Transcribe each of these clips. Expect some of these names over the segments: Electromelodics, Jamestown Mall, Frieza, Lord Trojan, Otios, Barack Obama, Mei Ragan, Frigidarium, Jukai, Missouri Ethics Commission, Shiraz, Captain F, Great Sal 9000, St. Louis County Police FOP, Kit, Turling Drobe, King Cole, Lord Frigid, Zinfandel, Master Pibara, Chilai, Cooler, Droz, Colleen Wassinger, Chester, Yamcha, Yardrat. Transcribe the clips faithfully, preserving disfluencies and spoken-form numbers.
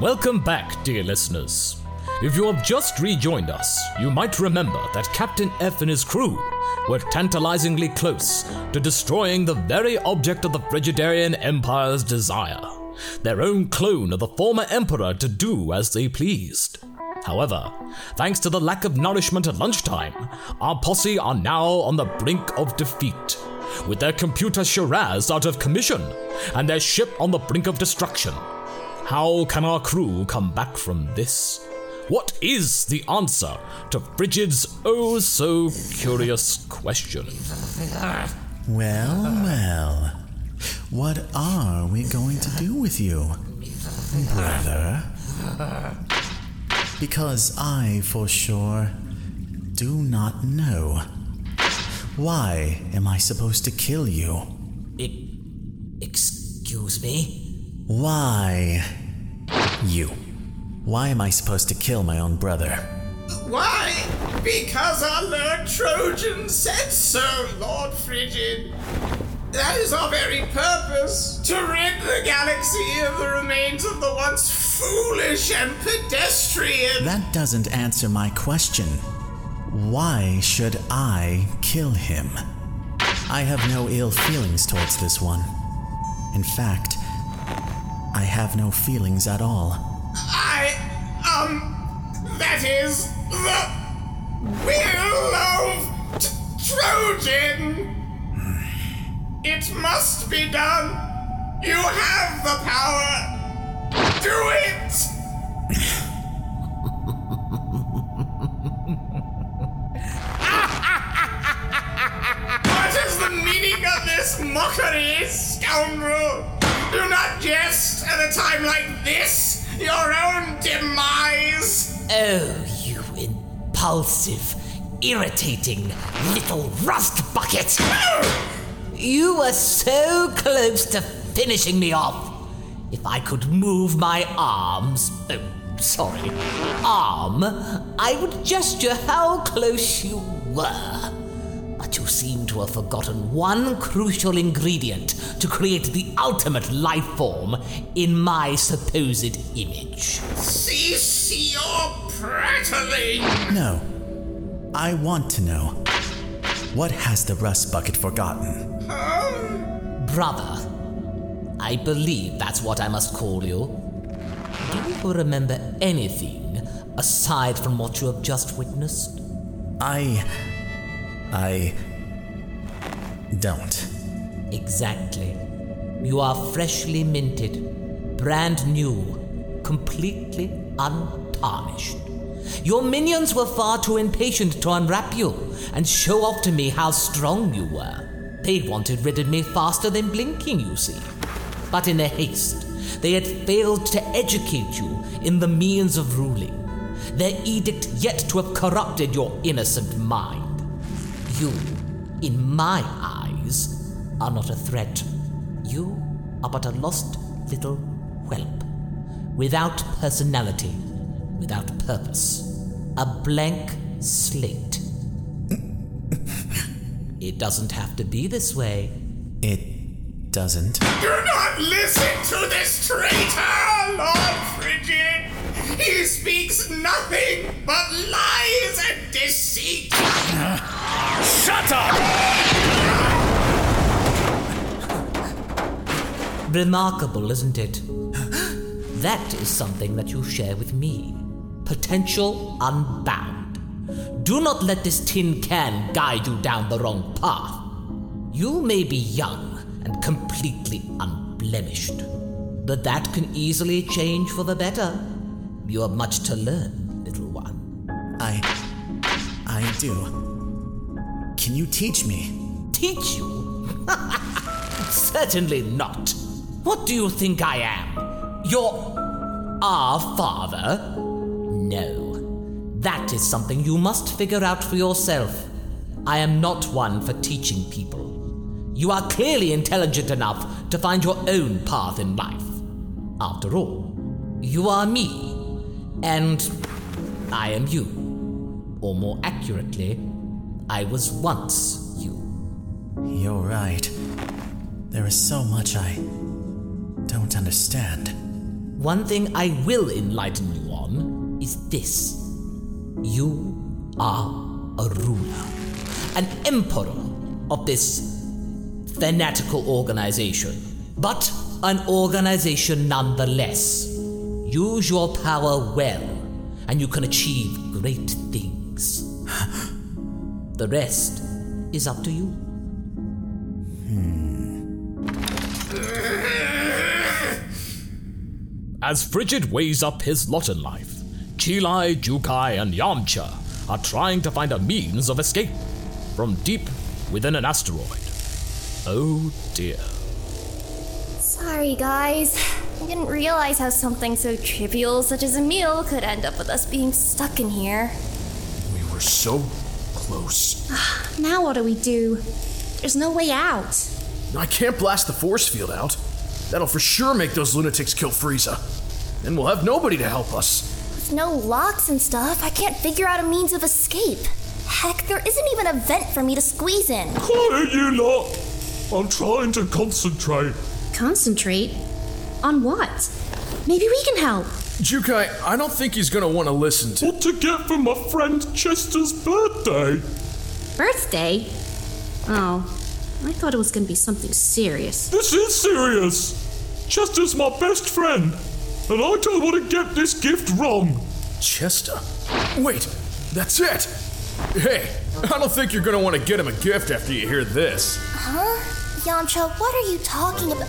Welcome back, dear listeners. If you have just rejoined us, you might remember that Captain F and his crew were tantalizingly close to destroying the very object of the Frigidarian Empire's desire, their own clone of the former Emperor to do as they pleased. However, thanks to the lack of nourishment at lunchtime, our posse are now on the brink of defeat, with their computer Shiraz out of commission and their ship on the brink of destruction. How can our crew come back from this? What is the answer to Frigid's oh-so-curious question? Well, well, what are we going to do with you, brother? Because I, for sure, do not know. Why am I supposed to kill you? E- excuse me? Why you? Why am I supposed to kill my own brother? Why? Because our Lord Trojan said so, Lord Frigid. That is our very purpose, to rid the galaxy of the remains of the once foolish and pedestrian. That doesn't answer my question. Why should I kill him? I have no ill feelings towards this one. In fact, I have no feelings at all. I, um, that is the will of t- Trojan. It must be done. You have the power. Do it. What is the meaning of this mockery, scoundrel? Do not jest at a time like this. Your own demise. Oh, you impulsive, irritating little rust bucket. No! You were so close to finishing me off. If I could move my arms, oh, sorry, arm, I would gesture how close you were. But you seem to have forgotten one crucial ingredient to create the ultimate life form in my supposed image. Cease your prattling! No, I want to know. What has the rust bucket forgotten? Brother, I believe that's what I must call you. Do you remember anything aside from what you have just witnessed? I... I... don't. Exactly. You are freshly minted, brand new, completely untarnished. Your minions were far too impatient to unwrap you and show off to me how strong you were. They wanted rid of me faster than blinking, you see. But in their haste, they had failed to educate you in the means of ruling. Their edict yet to have corrupted your innocent mind. You, in my eyes, are not a threat. You are but a lost little whelp, without personality, without purpose, a blank slate. It doesn't have to be this way. It doesn't. Do not listen to this traitor, Lord Frigid! He speaks nothing but lies and deceit! Shut up! Remarkable, isn't it? That is something that you share with me. Potential unbound. Do not let this tin can guide you down the wrong path. You may be young and completely unblemished, but that can easily change for the better. You have much to learn, little one. I... I do. Can you teach me? Teach you? Certainly not. What do you think I am? Your... our father? No, that is something you must figure out for yourself. I am not one for teaching people. You are clearly intelligent enough to find your own path in life. After all, you are me, and I am you. Or more accurately, I was once you. You're right. There is so much I don't understand. One thing I will enlighten you on is this. You are a ruler, an emperor of this fanatical organization, but an organization nonetheless. Use your power well, and you can achieve great things. The rest is up to you. Hmm. As Frigid weighs up his lot in life, Chilai, Jukai, and Yamcha are trying to find a means of escape from deep within an asteroid. Oh dear. Sorry, guys. I didn't realize how something so trivial such as a meal could end up with us being stuck in here. We were so close. Now what do we do? There's no way out. I can't blast the force field out. That'll for sure make those lunatics kill Frieza. Then we'll have nobody to help us. With no locks and stuff, I can't figure out a means of escape. Heck, there isn't even a vent for me to squeeze in. Quiet, you lot! I'm trying to concentrate. Concentrate? On what? Maybe we can help. Jukai, I don't think he's gonna want to listen to- What to get for my friend Chester's birthday? Birthday? Oh, I thought it was gonna be something serious. This is serious! Chester's my best friend, and I don't want to get this gift wrong. Chester? Wait, that's it! Hey, I don't think you're gonna want to get him a gift after you hear this. Huh? Yamcha, what are you talking about?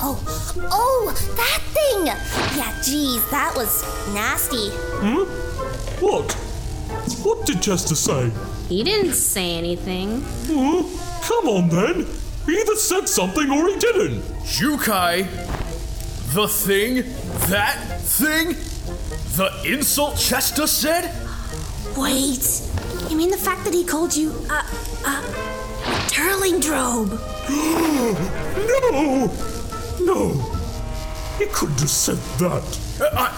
Oh, oh, that thing! Yeah, geez, that was nasty. Hmm? What? What did Chester say? He didn't say anything. Hmm? Come on, then. He either said something or he didn't. Jukai, the thing, that thing, the insult Chester said? Wait, you mean the fact that he called you, uh, uh, Turling Drobe? No! No, he couldn't have said that. I, I,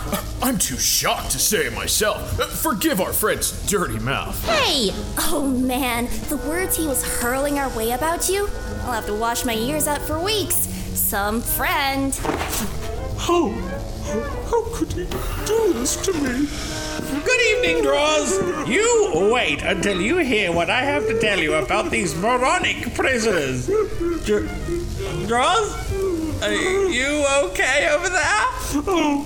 I'm too shocked to say it myself. Forgive our friend's dirty mouth. Hey! Oh man, the words he was hurling our way about you? I'll have to wash my ears out for weeks. Some friend. How, how could he do this to me? Good evening, Droz. You wait until you hear what I have to tell you about these moronic prisoners. Dr- Droz? Are you okay over there? Oh,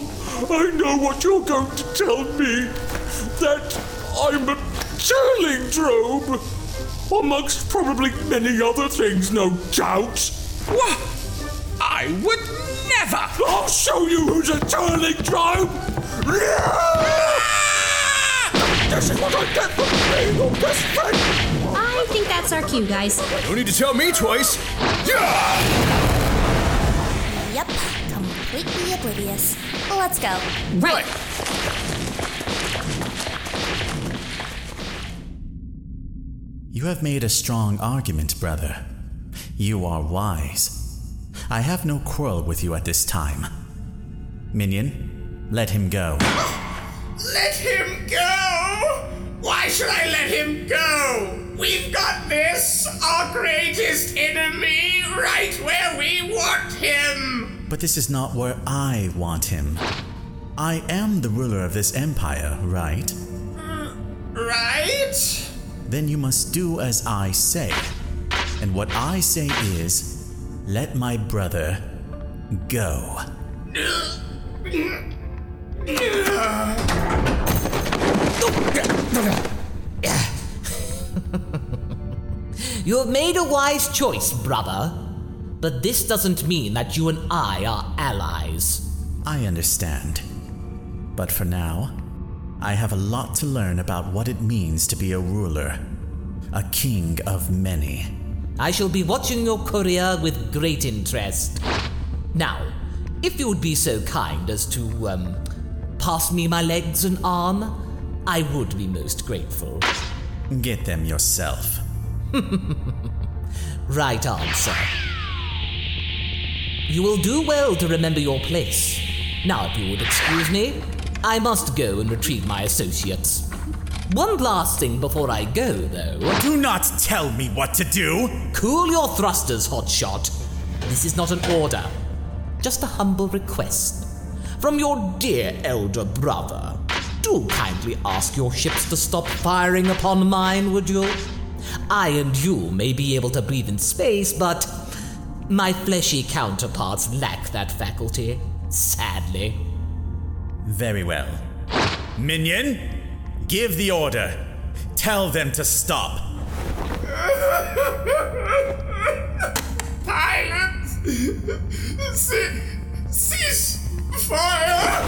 I know what you're going to tell me. That I'm a Turling Drobe. Amongst probably many other things, no doubt. What? I would never. I'll show you who's a Turling Drobe. This is what I get for being your best friend. I think that's our cue, guys. No need to tell me twice. Yeah! Yep, completely oblivious. Let's go. Right. You have made a strong argument, brother. You are wise. I have no quarrel with you at this time. Minion, let him go. Let him go? Why should I let him go? We've got this, our greatest enemy, right where we want him. But this is not where I want him. I am the ruler of this empire, right? Right? Then you must do as I say. And what I say is, let my brother go. You have made a wise choice, brother. But this doesn't mean that you and I are allies. I understand. But for now, I have a lot to learn about what it means to be a ruler, a king of many. I shall be watching your career with great interest. Now, if you would be so kind as to, um, pass me my legs and arm, I would be most grateful. Get them yourself. Right answer. You will do well to remember your place. Now, if you would excuse me, I must go and retrieve my associates. One last thing before I go, though. Do not tell me what to do! Cool your thrusters, hotshot. This is not an order, just a humble request. from your dear elder brother. Do kindly ask your ships to stop firing upon mine, would you? I and you may be able to breathe in space, but my fleshy counterparts lack that faculty, sadly. Very well. Minion, give the order. Tell them to stop. Silence! Ce- cease fire!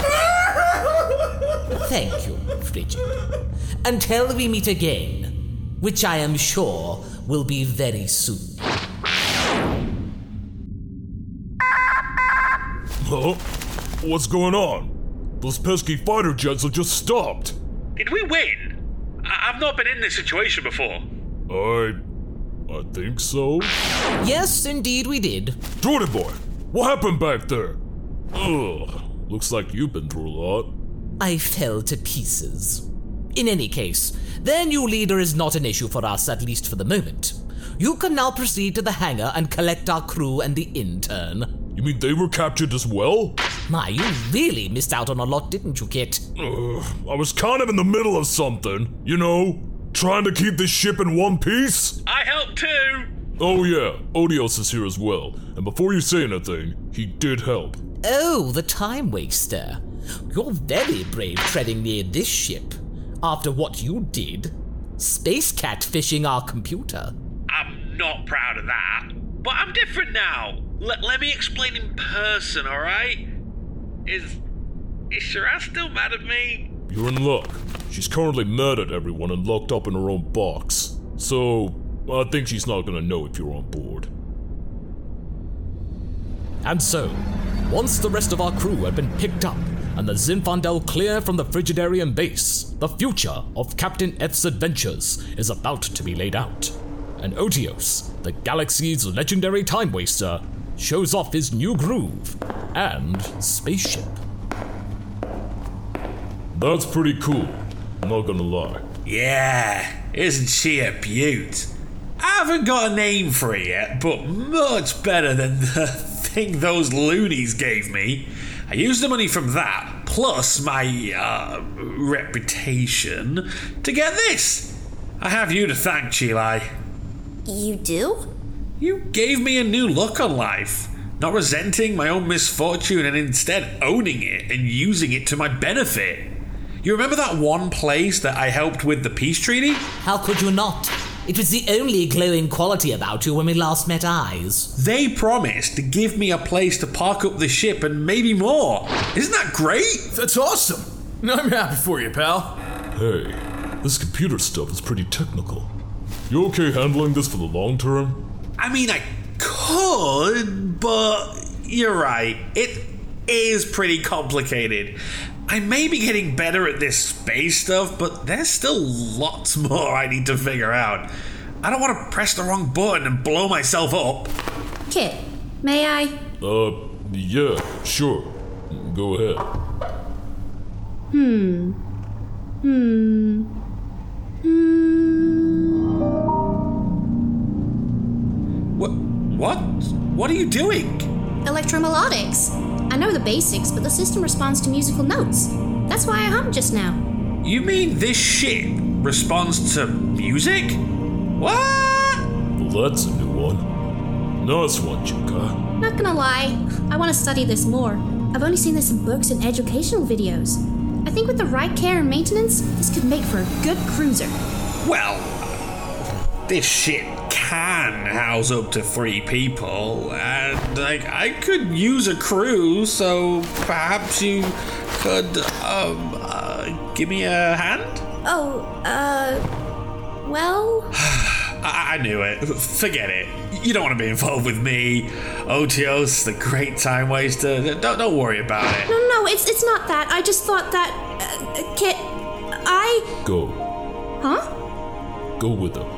Thank you, Frigid. Until we meet again, which I am sure will be very soon. Huh? What's going on? Those pesky fighter jets are just stopped. Did we win? I- I've not been in this situation before. I... I think so. Yes, indeed we did. Jordan boy, what happened back there? Ugh, looks like you've been through a lot. I fell to pieces. In any case, their new leader is not an issue for us, at least for the moment. You can now proceed to the hangar and collect our crew and the intern. You mean they were captured as well? My, you really missed out on a lot, didn't you, Kit? Uh, I was kind of in the middle of something, you know, trying to keep this ship in one piece. I helped too. Oh yeah, Otios is here as well, and before you say anything, he did help. Oh, the time waster. You're very brave treading near this ship, after what you did. Space cat fishing our computer. I'm not proud of that, but I'm different now. Let, let me explain in person, alright? Is... is Shiraz still mad at me? You're in luck. She's currently mad at everyone and locked up in her own box. So, I think she's not gonna know if you're on board. And so, once the rest of our crew had been picked up and the Zinfandel clear from the Frigidarium base, the future of Captain F's adventures is about to be laid out. And Otios, the galaxy's legendary time waster, shows off his new groove and spaceship. That's pretty cool, I'm not gonna lie. Yeah, isn't she a beaut? I haven't got a name for it yet, but much better than the thing those loonies gave me. I used the money from that, plus my, uh, reputation, to get this. I have you to thank, Chilai. You do? You gave me a new look on life, not resenting my own misfortune and instead owning it and using it to my benefit. You remember that one place that I helped with the peace treaty? How could you not? It was the only glowing quality about you when we last met eyes. They promised to give me a place to park up the ship and maybe more. Isn't that great? That's awesome. I'm happy for you, pal. Hey, this computer stuff is pretty technical. You okay handling this for the long term? I mean, I could, but you're right. It is pretty complicated. I may be getting better at this space stuff, but there's still lots more I need to figure out. I don't want to press the wrong button and blow myself up. Kit, may I? Uh, yeah, sure. Go ahead. Hmm. Hmm. Hmm. What? What? What are you doing? Electromelodics. I know the basics, but the system responds to musical notes. That's why I hummed just now. You mean this ship responds to music? What? Well, that's a new one. Nice one, Jukai. Not gonna lie, I want to study this more. I've only seen this in books and educational videos. I think with the right care and maintenance, this could make for a good cruiser. Well, this ship can house up to three people, and like I could use a crew, so perhaps you could um uh, give me a hand? Oh, uh, well. I-, I knew it. Forget it. You don't want to be involved with me, Otios, the great time waster. Don't don't worry about it. No, no, it's it's not that. I just thought that uh, Kit, I go. Huh? Go with them.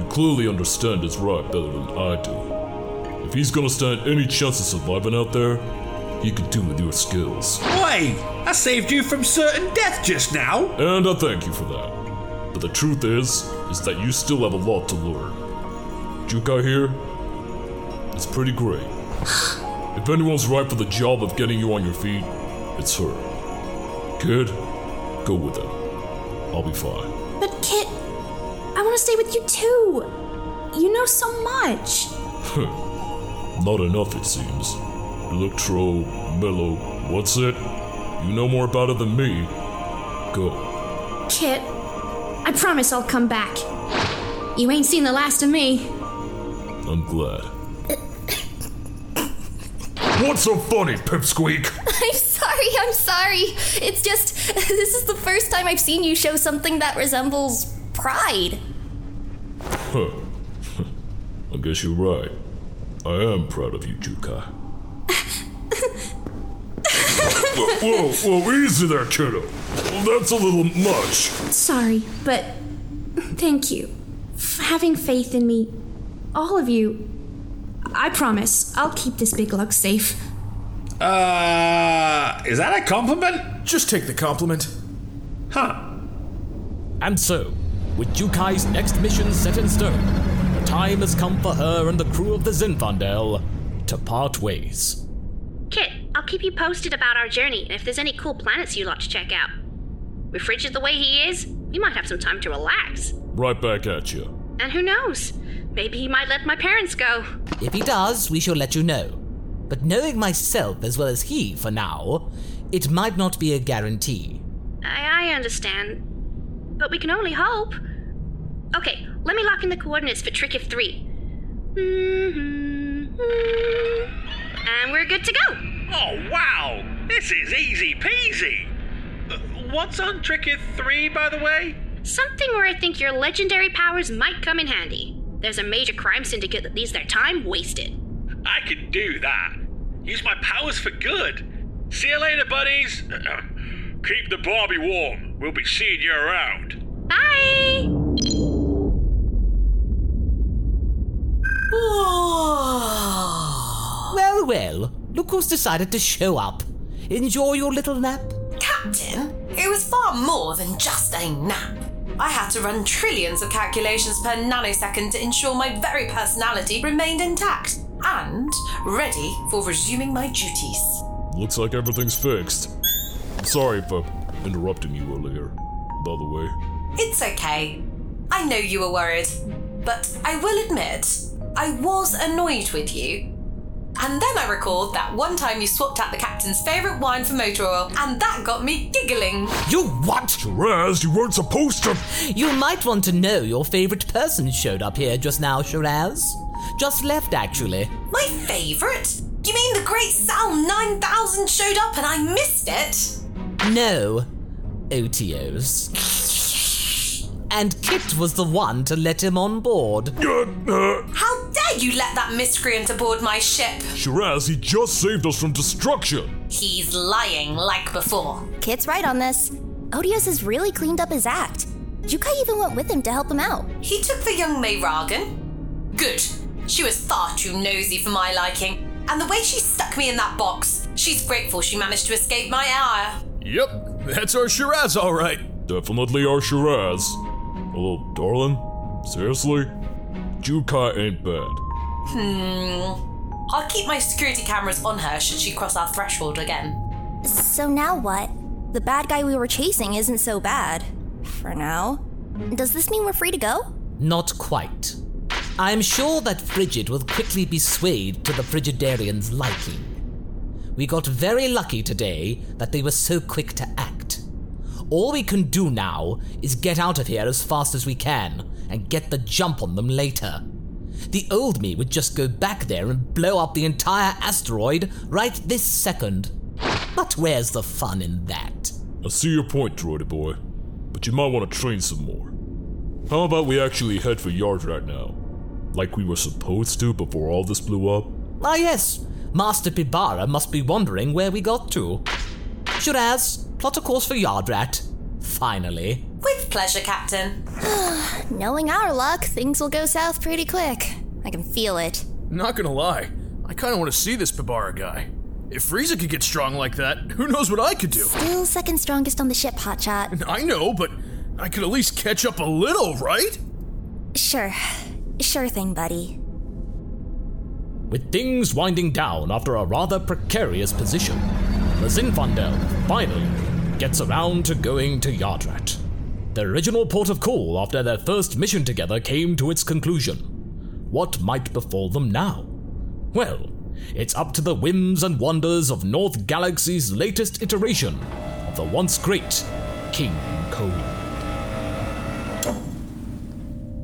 You clearly understand his right better than I do. If he's gonna stand any chance of surviving out there, he could do with your skills. Why? I saved you from certain death just now. And I thank you for that. But the truth is, is that you still have a lot to learn. Jukai here is pretty great. If anyone's right for the job of getting you on your feet, It's her. Kid, go with them. I'll be fine. But Kit, I want to stay with you too. You know so much. Not enough, it seems. Electro, Mello, what's it? You know more about it than me. Go. Kit, I promise I'll come back. You ain't seen the last of me. I'm glad. What's so funny, Pipsqueak? I'm sorry, I'm sorry. It's just, this is the first time I've seen you show something that resembles pride. Huh. I guess you're right. I am proud of you, Jukai. whoa, whoa, whoa, easy there, kiddo. Well, that's a little much. Sorry, but thank you for having faith in me. All of you. I promise, I'll keep this big lug safe. Uh, is that a compliment? Just take the compliment. Huh. And so, with Jukai's next mission set in stone, the time has come for her and the crew of the Zinfandel to part ways. Kit, I'll keep you posted about our journey and if there's any cool planets you lot to check out. With Frigid the way he is, we might have some time to relax. Right back at you. And who knows? Maybe he might let my parents go. If he does, we shall let you know. But knowing myself as well as he for now, it might not be a guarantee. I, I understand. But we can only hope. Okay, let me lock in the coordinates for Trick of Three. Mm-hmm, mm-hmm. And we're good to go. Oh, wow. This is easy peasy. Uh, what's on Trick of Three, by the way? Something where I think your legendary powers might come in handy. There's a major crime syndicate that leaves their time wasted. I can do that. Use my powers for good. See you later, buddies. Keep the Barbie warm. We'll be seeing you around. Bye! Well, well, look who's decided to show up. Enjoy your little nap. Captain, it was far more than just a nap. I had to run trillions of calculations per nanosecond to ensure my very personality remained intact and ready for resuming my duties. Looks like everything's fixed. Sorry for interrupting you earlier, by the way. It's okay. I know you were worried, but I will admit, I was annoyed with you. And then I recalled that one time you swapped out the captain's favourite wine for motor oil, and that got me giggling. You what? Shiraz, you weren't supposed to... You might want to know your favourite person showed up here just now, Shiraz. Just left, actually. My favourite? You mean the Great Sal nine thousand showed up and I missed it? No. Otios. And Kit was the one to let him on board. How you let that miscreant aboard my ship? Shiraz, he just saved us from destruction. He's lying like before. Kit's right on this. Otios has really cleaned up his act. Jukai even went with him to help him out. He took the young Mei Ragan. Good. She was far too nosy for my liking. And the way she stuck me in that box, she's grateful she managed to escape my ire. Yep, that's our Shiraz, all right. Definitely our Shiraz. Hello, darling? Seriously? Jukai ain't bad. Hmm. I'll keep my security cameras on her should she cross our threshold again. So now what? The bad guy we were chasing isn't so bad. For now. Does this mean we're free to go? Not quite. I'm sure that Frigid will quickly be swayed to the Frigidarium's liking. We got very lucky today that they were so quick to act. All we can do now is get out of here as fast as we can and get the jump on them later. The old me would just go back there and blow up the entire asteroid right this second. But where's the fun in that? I see your point, droidy boy, but you might want to train some more. How about we actually head for Yardrat now? Like we were supposed to before all this blew up? Ah yes, Master Pibara must be wondering where we got to. Shiraz, plot a course for Yardrat. Finally. With pleasure, Captain. Knowing our luck, things will go south pretty quick. I can feel it. Not gonna lie, I kinda wanna see this Pibara guy. If Frieza could get strong like that, who knows what I could do? Still second strongest on the ship, Hotshot. I know, but I could at least catch up a little, right? Sure. Sure thing, buddy. With things winding down after a rather precarious position, the Zinfandel finally gets around to going to Yardrat. The original port of call after their first mission together came to its conclusion. What might befall them now? Well, it's up to the whims and wonders of North Galaxy's latest iteration of the once great King Cole.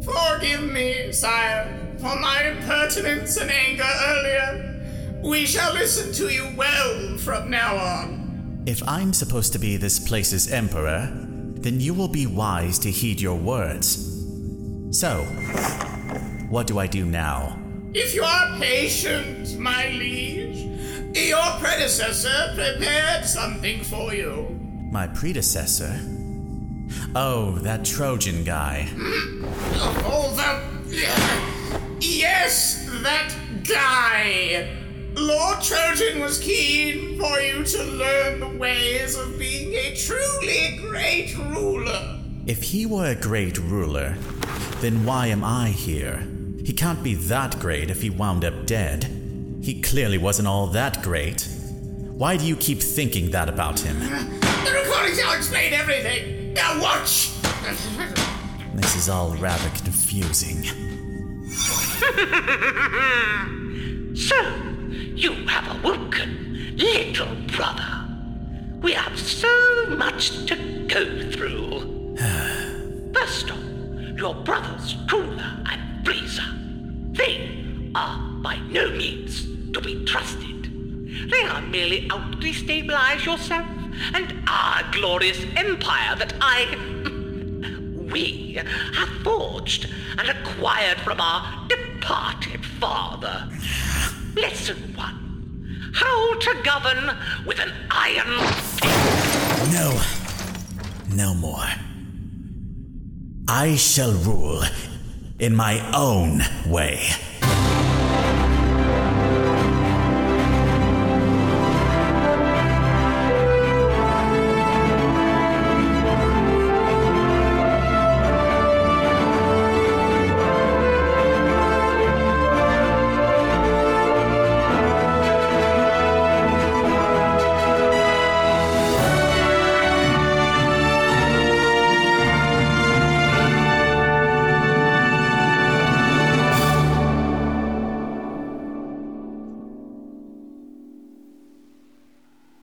Forgive me, sire, for my impertinence and anger earlier. We shall listen to you well from now on. If I'm supposed to be this place's emperor, then you will be wise to heed your words. So, what do I do now? If you are patient, my liege, your predecessor prepared something for you. My predecessor? Oh, that Trojan guy. Oh, the... Yes, that guy. Lord Trojan was keen for you to learn the ways of being a truly great ruler. If he were a great ruler, then why am I here? He can't be that great if he wound up dead. He clearly wasn't all that great. Why do you keep thinking that about him? The recording shall explain everything. Now watch! This is all rather confusing. So, you have awoken, little brother. We have so much to go through. First off, your brothers Cooler and Frieza. They are by no means to be trusted. They are merely out to destabilize yourself and our glorious empire that I, we, have forged and acquired from our departed father. Lesson one. How to govern with an iron fist. No. No more. I shall rule in my own way.